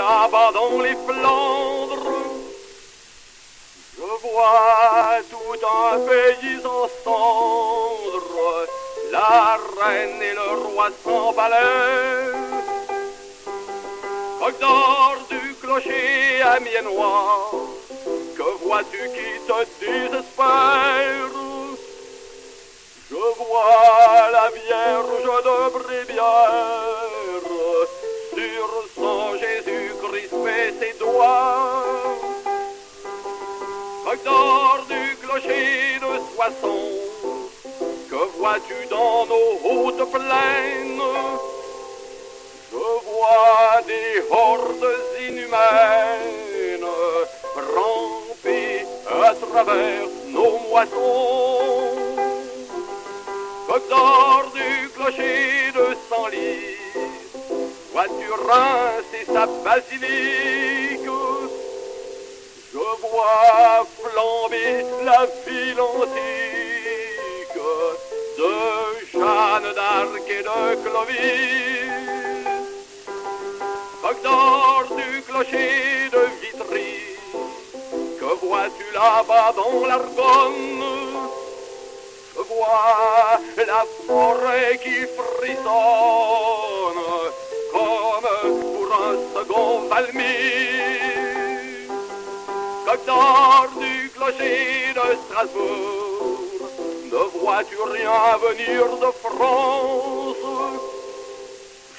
là-bas dans les Flandres, je vois tout un pays en cendres, la reine et le roi sans palais. Coq d'or du clocher amiénois, que vois-tu qui te désespère? Je vois la Vierge de Brébière, sur son Jésus crisper ses doigts. Coq d'or du clocher de Soissons, que vois-tu dans nos hautes plaines? Je vois des hordes inhumaines ramper à travers nos moissons. Coq d'or du clocher de Senlis, vois-tu Reims et sa basilique? Je vois flamber la ville antique de Jeanne d'Arc et de Clovis. Coq d'or du clocher de Vitry, que vois-tu là-bas dans l'Argonne? Je vois la forêt qui frissonne comme pour un second Valmy. Coq d'or du clocher de Strasbourg, ne vois-tu rien venir de France?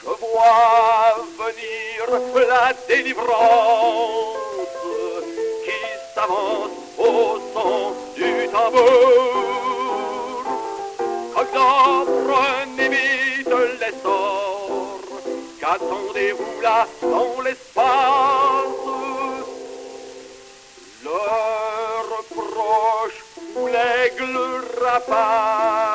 Je vois venir la délivrance qui s'avance au son du tambour. Coq d'or, prenez vite l'essor, qu'attendez-vous là dans l'espace? Le reproche ou l'aigle rapace